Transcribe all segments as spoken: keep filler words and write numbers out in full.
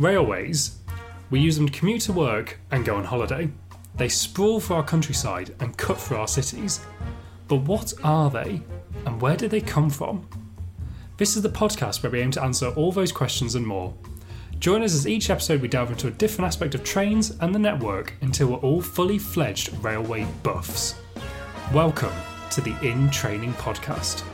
Railways. We use them to commute to work and go on holiday. They sprawl through our countryside and cut through our cities. But what are they? And where did they come from? This is the podcast where we aim to answer all those questions and more. Join us as each episode we delve into a different aspect of trains and the network until we're all fully fledged railway buffs. Welcome to the In Training Podcast.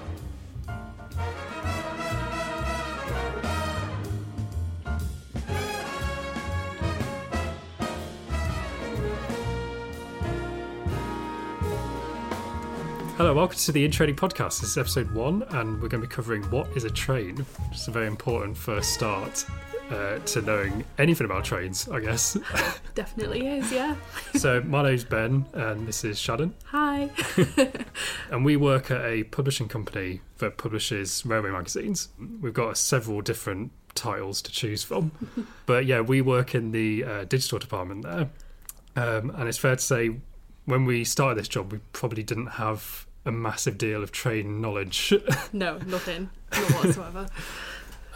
Hello, welcome to the In Training Podcast. This is episode one, and we're going to be covering what is a train, which is a very important first start uh, to knowing anything about trains, I guess. Definitely is, yeah. So my name's Ben, and this is Shannon. Hi. And we work at a publishing company that publishes railway magazines. We've got several different titles to choose from. But yeah, we work in the uh, digital department there, um, and it's fair to say when we started this job, we probably didn't have a massive deal of train knowledge. No, nothing. Not whatsoever.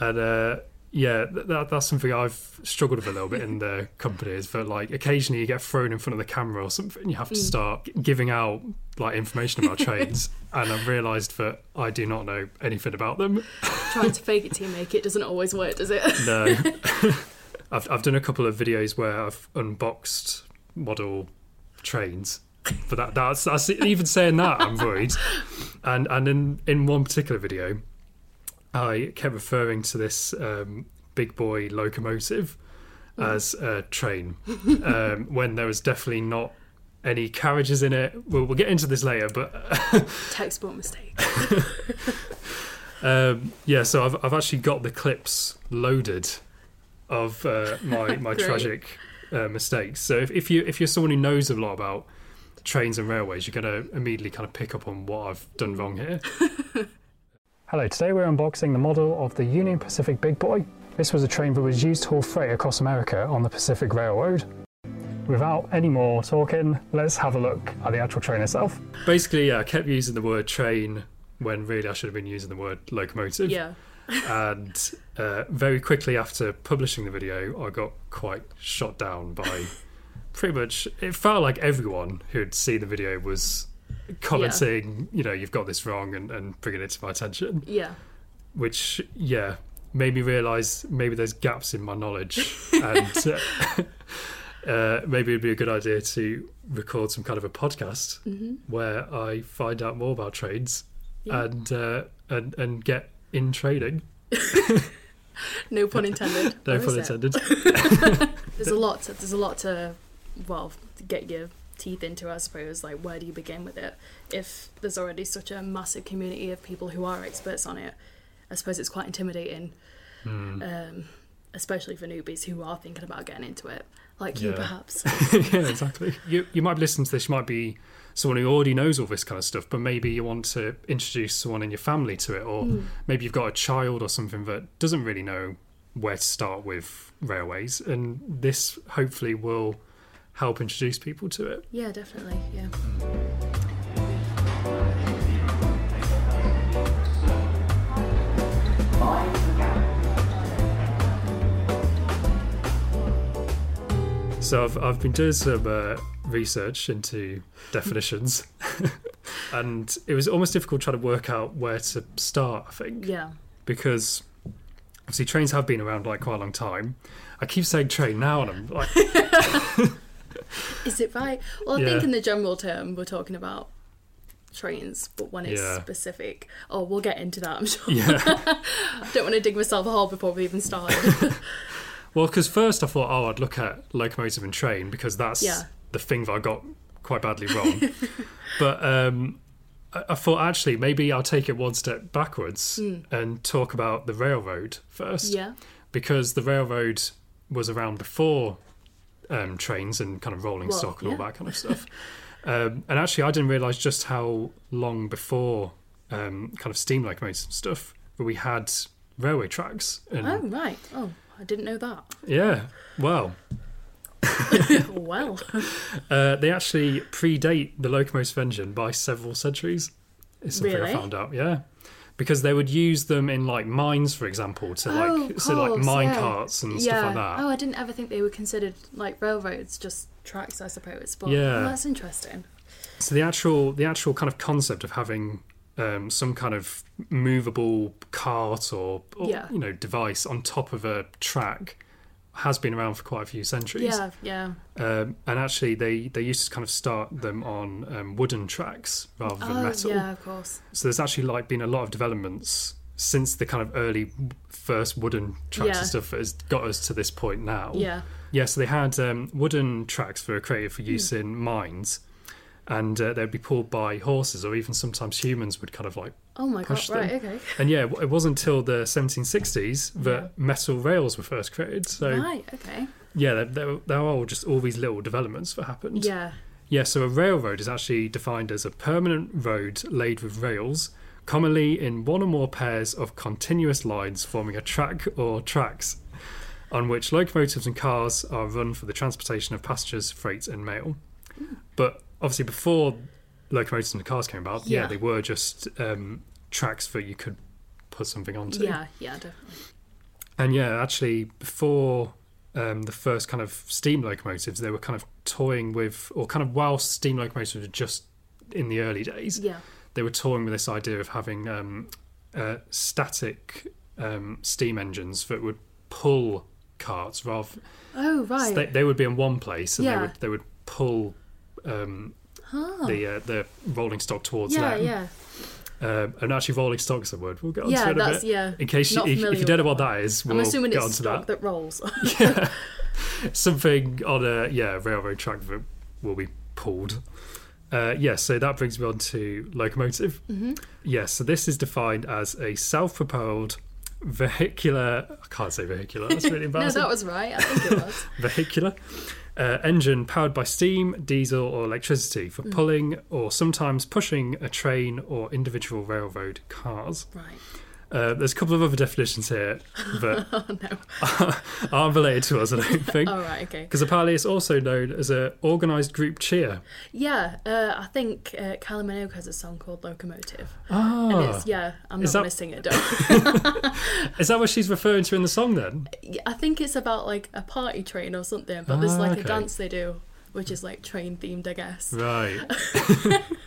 And uh, yeah, that, that's something I've struggled with a little bit in the company, is that like occasionally you get thrown in front of the camera or something and you have to start giving out like information about trains, and I've realised that I do not know anything about them. Trying to fake it till you make it doesn't always work, does it? No. I've I've done a couple of videos where I've unboxed model trains. But that, that's, that's even saying that I'm worried. And and in, in one particular video, I kept referring to this um, big boy locomotive as a train, um, when there was definitely not any carriages in it. We'll, we'll get into this later, but textbook mistake. um, yeah, so I've I've actually got the clips loaded of uh, my my tragic uh, mistakes. So if, if you if you're someone who knows a lot about trains and railways, you're going to immediately kind of pick up on what I've done wrong here. Hello, today we're unboxing the model of the Union Pacific Big Boy. This was a train that was used to haul freight across America on the Pacific Railroad. Without any more talking, let's have a look at the actual train itself. Basically, yeah, I kept using the word train when really I should have been using the word locomotive. Yeah. And uh, very quickly after publishing the video, I got quite shot down by... pretty much, it felt like everyone who'd seen the video was commenting, yeah. you know, you've got this wrong, and, and bringing it to my attention. Yeah. Which, yeah, made me realise maybe there's gaps in my knowledge, and uh, uh, maybe it'd be a good idea to record some kind of a podcast mm-hmm. where I find out more about trains yeah. and, uh, and and get in training. No pun intended. No pun intended. There's a lot. To, there's a lot to. well, get your teeth into, I suppose. Like, where do you begin with it? If there's already such a massive community of people who are experts on it, I suppose it's quite intimidating, mm. um, especially for newbies who are thinking about getting into it, like yeah. you perhaps. Yeah, exactly. You you might be listening to this, you might be someone who already knows all this kind of stuff, but maybe you want to introduce someone in your family to it, or mm. maybe you've got a child or something that doesn't really know where to start with railways, and this hopefully will help introduce people to it. Yeah, definitely, yeah. So I've I've been doing some uh, research into definitions And it was almost difficult trying to work out where to start, I think. Yeah. Because obviously trains have been around like quite a long time. I keep saying train now and I'm like... Is it right? Well, I yeah. think in the general term we're talking about trains, but when it's yeah. specific... Oh, we'll get into that, I'm sure. Yeah. I don't want to dig myself a hole before we even started. Well, because first I thought, oh, I'd look at locomotive and train because that's yeah. the thing that I got quite badly wrong. But um, I-, I thought, actually, maybe I'll take it one step backwards mm. and talk about the railroad first. Yeah. Because the railroad was around before um, trains and kind of rolling well, stock and yeah. all that kind of stuff. um, and actually, I didn't realise just how long before um, kind of steam locomotives and stuff that we had railway tracks. And oh, right. Oh, I didn't know that. Yeah, well. Well. uh, they actually predate the locomotive engine by several centuries, is something really? I found out, yeah. Because they would use them in, like, mines, for example, to, like, oh, so, like mine yeah. carts and yeah. stuff like that. Oh, I didn't ever think they were considered, like, railroads, just tracks, I suppose. But yeah. well, that's interesting. So the actual, the actual kind of concept of having... Um, some kind of movable cart or, or yeah. you know, device on top of a track has been around for quite a few centuries. Yeah, yeah. Um, and actually, they, they used to kind of start them on um, wooden tracks rather than oh, metal. Yeah, of course. So there's actually like been a lot of developments since the kind of early first wooden tracks yeah. and stuff that has got us to this point now. Yeah. Yeah. So they had um, wooden tracks that were created for use mm. in mines. And uh, they'd be pulled by horses, or even sometimes humans would kind of like oh my push god, them. Right, okay. And yeah, it wasn't until the seventeen sixties that yeah. metal rails were first created. So right, okay. Yeah, there there are all just all these little developments that happened. Yeah. Yeah. So a railroad is actually defined as a permanent road laid with rails, commonly in one or more pairs of continuous lines forming a track or tracks, on which locomotives and cars are run for the transportation of passengers, freight, and mail. Mm. But obviously, before locomotives and cars came about, yeah, yeah they were just um, tracks that you could put something onto. Yeah, yeah, definitely. And yeah, actually, before um, the first kind of steam locomotives, they were kind of toying with, or kind of whilst steam locomotives were just in the early days, yeah, they were toying with this idea of having um, uh, static um, steam engines that would pull carts rather. Oh, right. So they, they would be in one place, and yeah. they would they would pull. Um, huh. the uh, the rolling stock towards yeah, them. Yeah, yeah. Um, and actually, rolling stock is a word. We'll get onto yeah, it a that's, bit. Yeah, in case you, if, if you don't know what that is, we'll I'm assuming get it's onto stock that. that rolls. yeah, something on a yeah railroad track that will be pulled. Uh, yeah, so that brings me on to locomotive. Mm-hmm. Yeah, so this is defined as a self-propelled vehicular. I can't say vehicular. That's really embarrassing. No, that was right. I think it was vehicular. Uh, engine powered by steam, diesel or electricity for mm. pulling or sometimes pushing a train or individual railroad cars. Right. Uh, there's a couple of other definitions here that oh, no. aren't related to us, I don't think. Oh, right, okay. Because apparently it's also known as an organised group cheer. Yeah, uh, I think uh, Kylie Minogue has a song called Locomotive. Ah. And it's, yeah, I'm is not that... going to sing it, don't Is that what she's referring to in the song then? I think it's about like a party train or something, but ah, there's like okay. a dance they do, which is like train themed, I guess. Right.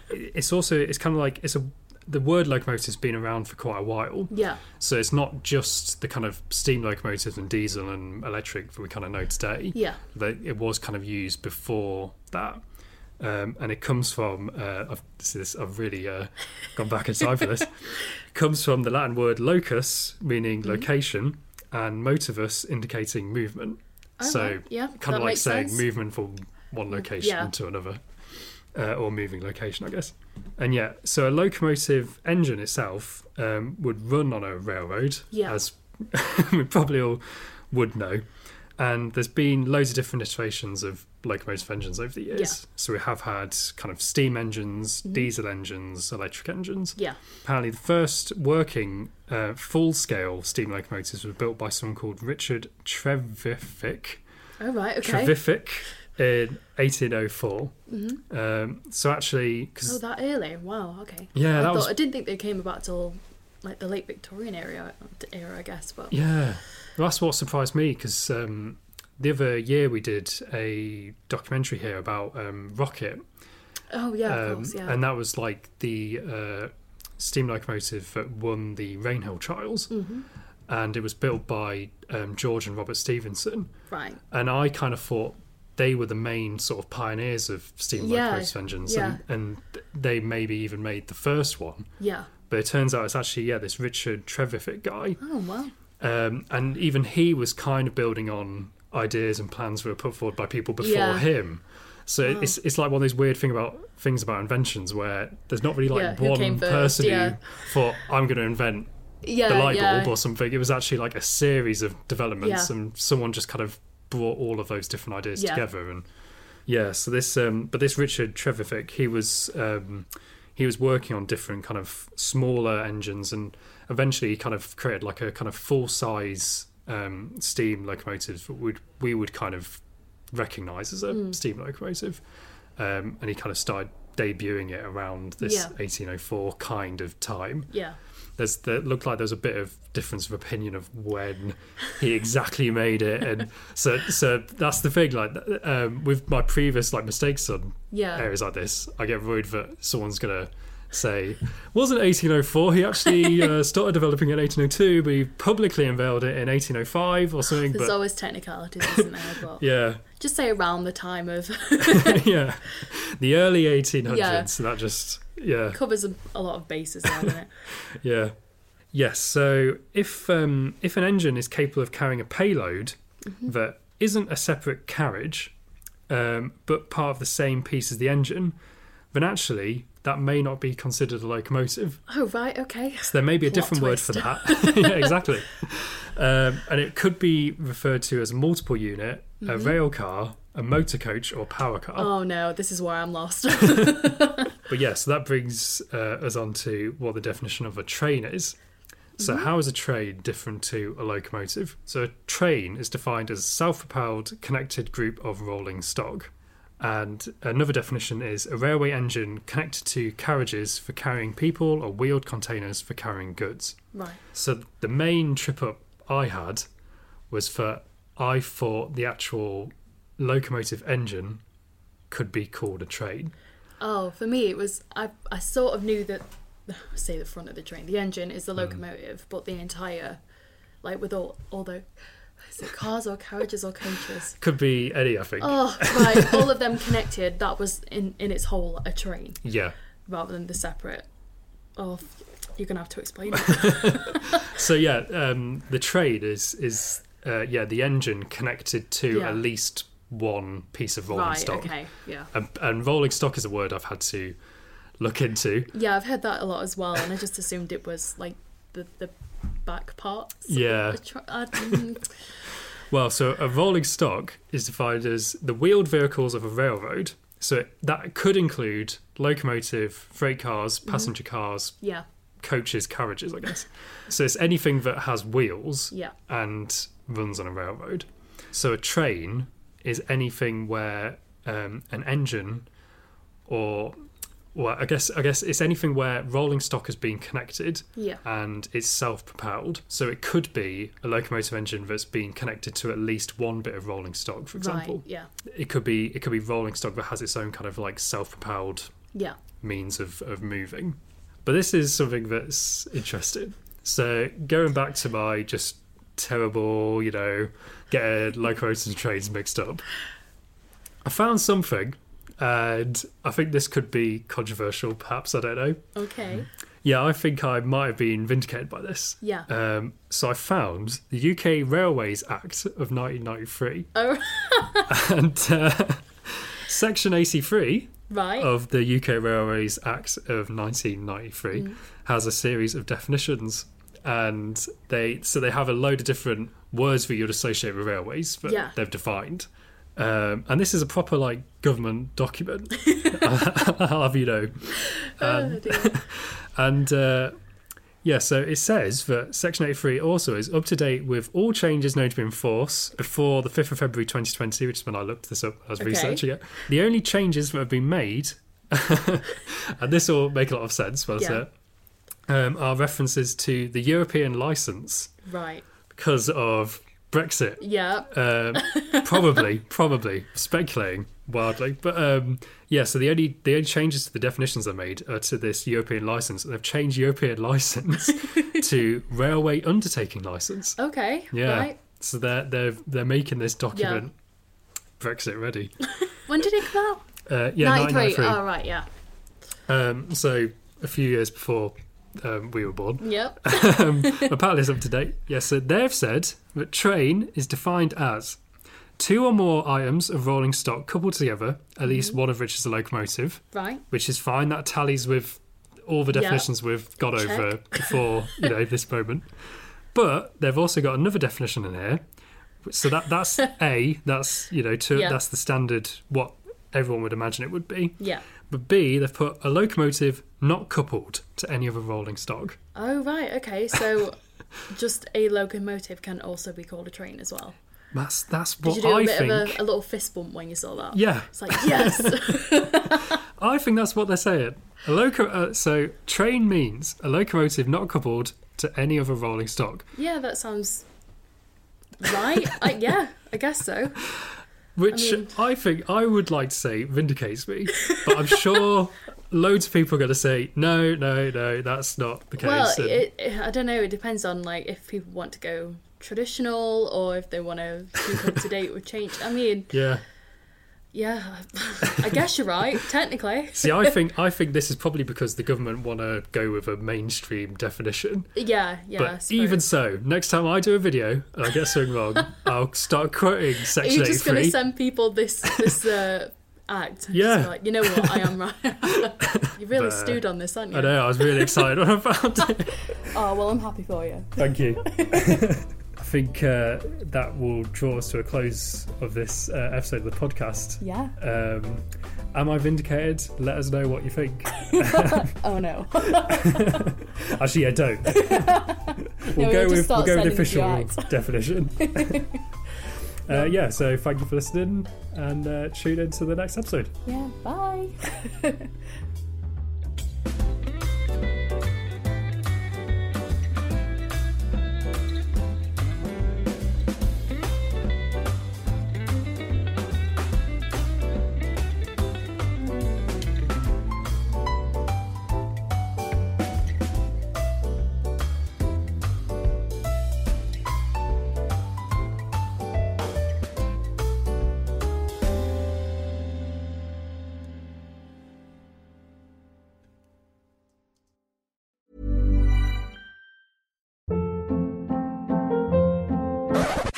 It's also, it's kind of like, it's a... The word locomotive's been around for quite a while. Yeah. So it's not just the kind of steam locomotives and diesel and electric that we kind of know today. Yeah. But it was kind of used before that. Um, and it comes from, uh, I've, this is, I've really uh, gone back inside for this. It comes from the Latin word locus, meaning mm-hmm. location, and motivus, indicating movement. Okay. So yeah, kind that of like saying sense. movement from one location yeah. to another. Uh, or moving location, I guess. And yeah, so a locomotive engine itself um, would run on a railroad, yeah. as we probably all would know. And there's been loads of different iterations of locomotive engines over the years. Yeah. So we have had kind of steam engines, mm-hmm. diesel engines, electric engines. Yeah. Apparently the first working uh, full-scale steam locomotives were built by someone called Richard Trevithick. Oh, right, okay. Trevithick. In eighteen oh four. Mm-hmm. Um, so actually... Cause, oh, that early? Wow, okay. Yeah, I that thought, was... I didn't think they came about till like the late Victorian era, era I guess. But yeah, well, that's what surprised me, because um, the other year we did a documentary here about um, Rocket. Oh yeah, um, of course, yeah. And that was like the uh, steam locomotive that won the Rainhill Trials, mm-hmm. and it was built by um, George and Robert Stephenson. Right. And I kind of thought they were the main sort of pioneers of steam yeah. locomotive engines, yeah. and, and they maybe even made the first one. Yeah. But it turns out it's actually yeah this Richard Trevithick guy. Oh wow. Um, and even he was kind of building on ideas and plans that were put forward by people before yeah. him. So oh. it's it's like one of those weird thing about things about inventions where there's not really like yeah, one person yeah. who thought I'm going to invent yeah, the light yeah. bulb or something. It was actually like a series of developments, yeah. and someone just kind of brought all of those different ideas yeah. together. And yeah, so this um, but this Richard Trevithick, he was um, he was working on different kind of smaller engines, and eventually he kind of created like a kind of full size um, steam locomotive would we would kind of recognise as a mm. steam locomotive, um, and he kind of started debuting it around this yeah. eighteen oh four kind of time. Yeah, there's there looked like there was a bit of difference of opinion of when he exactly made it, and so so that's the thing. Like um, with my previous like mistakes on yeah. areas like this, I get worried that someone's gonna say wasn't eighteen oh four, he actually uh, started developing it in eighteen oh two, but he publicly unveiled it in eighteen oh five or something. There's but... always technicalities, isn't there? But yeah, just say around the time of yeah the early eighteen hundreds, yeah. so that just yeah covers a, a lot of bases now, doesn't it? yeah yes so if um if an engine is capable of carrying a payload mm-hmm. that isn't a separate carriage um but part of the same piece as the engine, then actually that may not be considered a locomotive. Oh, right, okay. So there may be a Plot different twist. Word for that. yeah, exactly. Um, and it could be referred to as a multiple unit, mm-hmm. a rail car, a motor coach, or power car. Oh, no, this is where I'm lost. But yeah, so that brings uh, us on to what the definition of a train is. So mm-hmm. how is a train different to a locomotive? So a train is defined as a self-propelled, connected group of rolling stock. And another definition is a railway engine connected to carriages for carrying people or wheeled containers for carrying goods. Right. So the main trip up I had was that I thought the actual locomotive engine could be called a train. Oh, for me it was, I I sort of knew that, say the front of the train, the engine is the locomotive, mm. but the entire, like with all, all the... Is it cars or carriages or coaches? Could be any, I think. Oh, right. All of them connected. That was in, in its whole a train. Yeah. Rather than the separate. Oh, you're going to have to explain it. So, yeah, um, the train is, is uh, yeah, the engine connected to yeah. at least one piece of rolling right, stock. Okay, yeah. And, and rolling stock is a word I've had to look into. Yeah, I've heard that a lot as well, and I just assumed it was, like, the... the back parts. Yeah. Tra- um. Well, so a rolling stock is defined as the wheeled vehicles of a railroad. So it, that could include locomotive, freight cars, passenger mm-hmm. cars, yeah. coaches, carriages, I guess. So it's anything that has wheels yeah. and runs on a railroad. So a train is anything where um, an engine or... Well, I guess I guess it's anything where rolling stock is being connected yeah. and it's self-propelled. So it could be a locomotive engine that's being connected to at least one bit of rolling stock, for example. Right, yeah. It could be it could be rolling stock that has its own kind of like self-propelled yeah. means of, of moving. But this is something that's interesting. So going back to my just terrible, you know, get locomotives and trains mixed up, I found something. And I think this could be controversial, perhaps, I don't know. Okay. Yeah, I think I might have been vindicated by this. Yeah. Um, so I found the U K Railways Act of nineteen ninety-three. Oh. And uh, Section eighty-three right. of the U K Railways Act of nineteen ninety-three mm. has a series of definitions. And they so they have a load of different words that you'd associate with railways that yeah. they've defined. Um, and this is a proper like government document, I'll have you know. Um, oh, and uh, yeah, so it says that Section eighty-three also is up to date with all changes known to be in force before the fifth of February twenty twenty, which is when I looked this up, I was okay. researching it. The only changes that have been made, and this will make a lot of sense, won't yeah. it? Um, are references to the European licence. Right. Because of Brexit. Yeah. Um, probably, probably. Speculating. wildly. But um, yeah, so the only the only changes to the definitions they made are to this European licence. They've changed European licence to railway undertaking licence. Okay, yeah. Right. So they're they're they're making this document yeah. Brexit ready. When did it come out? Uh, yeah, ninety-three. Oh right, yeah. Um, so a few years before um, we were born. Yep. um, apparently it's up to date. Yes, yeah, so they've said that train is defined as two or more items of rolling stock coupled together, at least mm-hmm. one of which is a locomotive. Right. Which is fine. That tallies with all the definitions yep. we've got Check. over before you know this moment. But they've also got another definition in here. So that that's A. That's you know to, yep. that's the standard what everyone would imagine it would be. Yeah. But B, they've put a locomotive not coupled to any other rolling stock. Oh right, okay. So just a locomotive can also be called a train as well. That's that's what I think. Did you do a I bit think... of a, a little fist bump when you saw that? Yeah. It's like, yes! I think that's what they're saying. A loco- uh, so, train means a locomotive not coupled to any other rolling stock. Yeah, that sounds right. I, yeah, I guess so. Which I, mean... I think I would like to say vindicates me, but I'm sure loads of people are going to say, no, no, no, that's not the case. Well, and... it, it, I don't know, it depends on like if people want to go... traditional, or if they want to keep up to date with change. I mean, yeah, yeah. I guess you're right. Technically, see, I think I think this is probably because the government want to go with a mainstream definition. Yeah, yeah. But even so, next time I do a video and I get something wrong, I'll start quoting Section eighty-three. You're just going to send people this this uh, act. Yeah. Like, you know what? I am right. You really but, stewed on this, aren't you? I know. I was really excited when I found it. Oh well, I'm happy for you. Thank you. I think uh, that will draw us to a close of this uh, episode of the podcast. Yeah. Um, am I vindicated? Let us know what you think. Oh no. Actually, yeah, don't. We'll no, go with we'll go with the official definition. uh, yeah. So thank you for listening, and uh, tune in to the next episode. Yeah. Bye.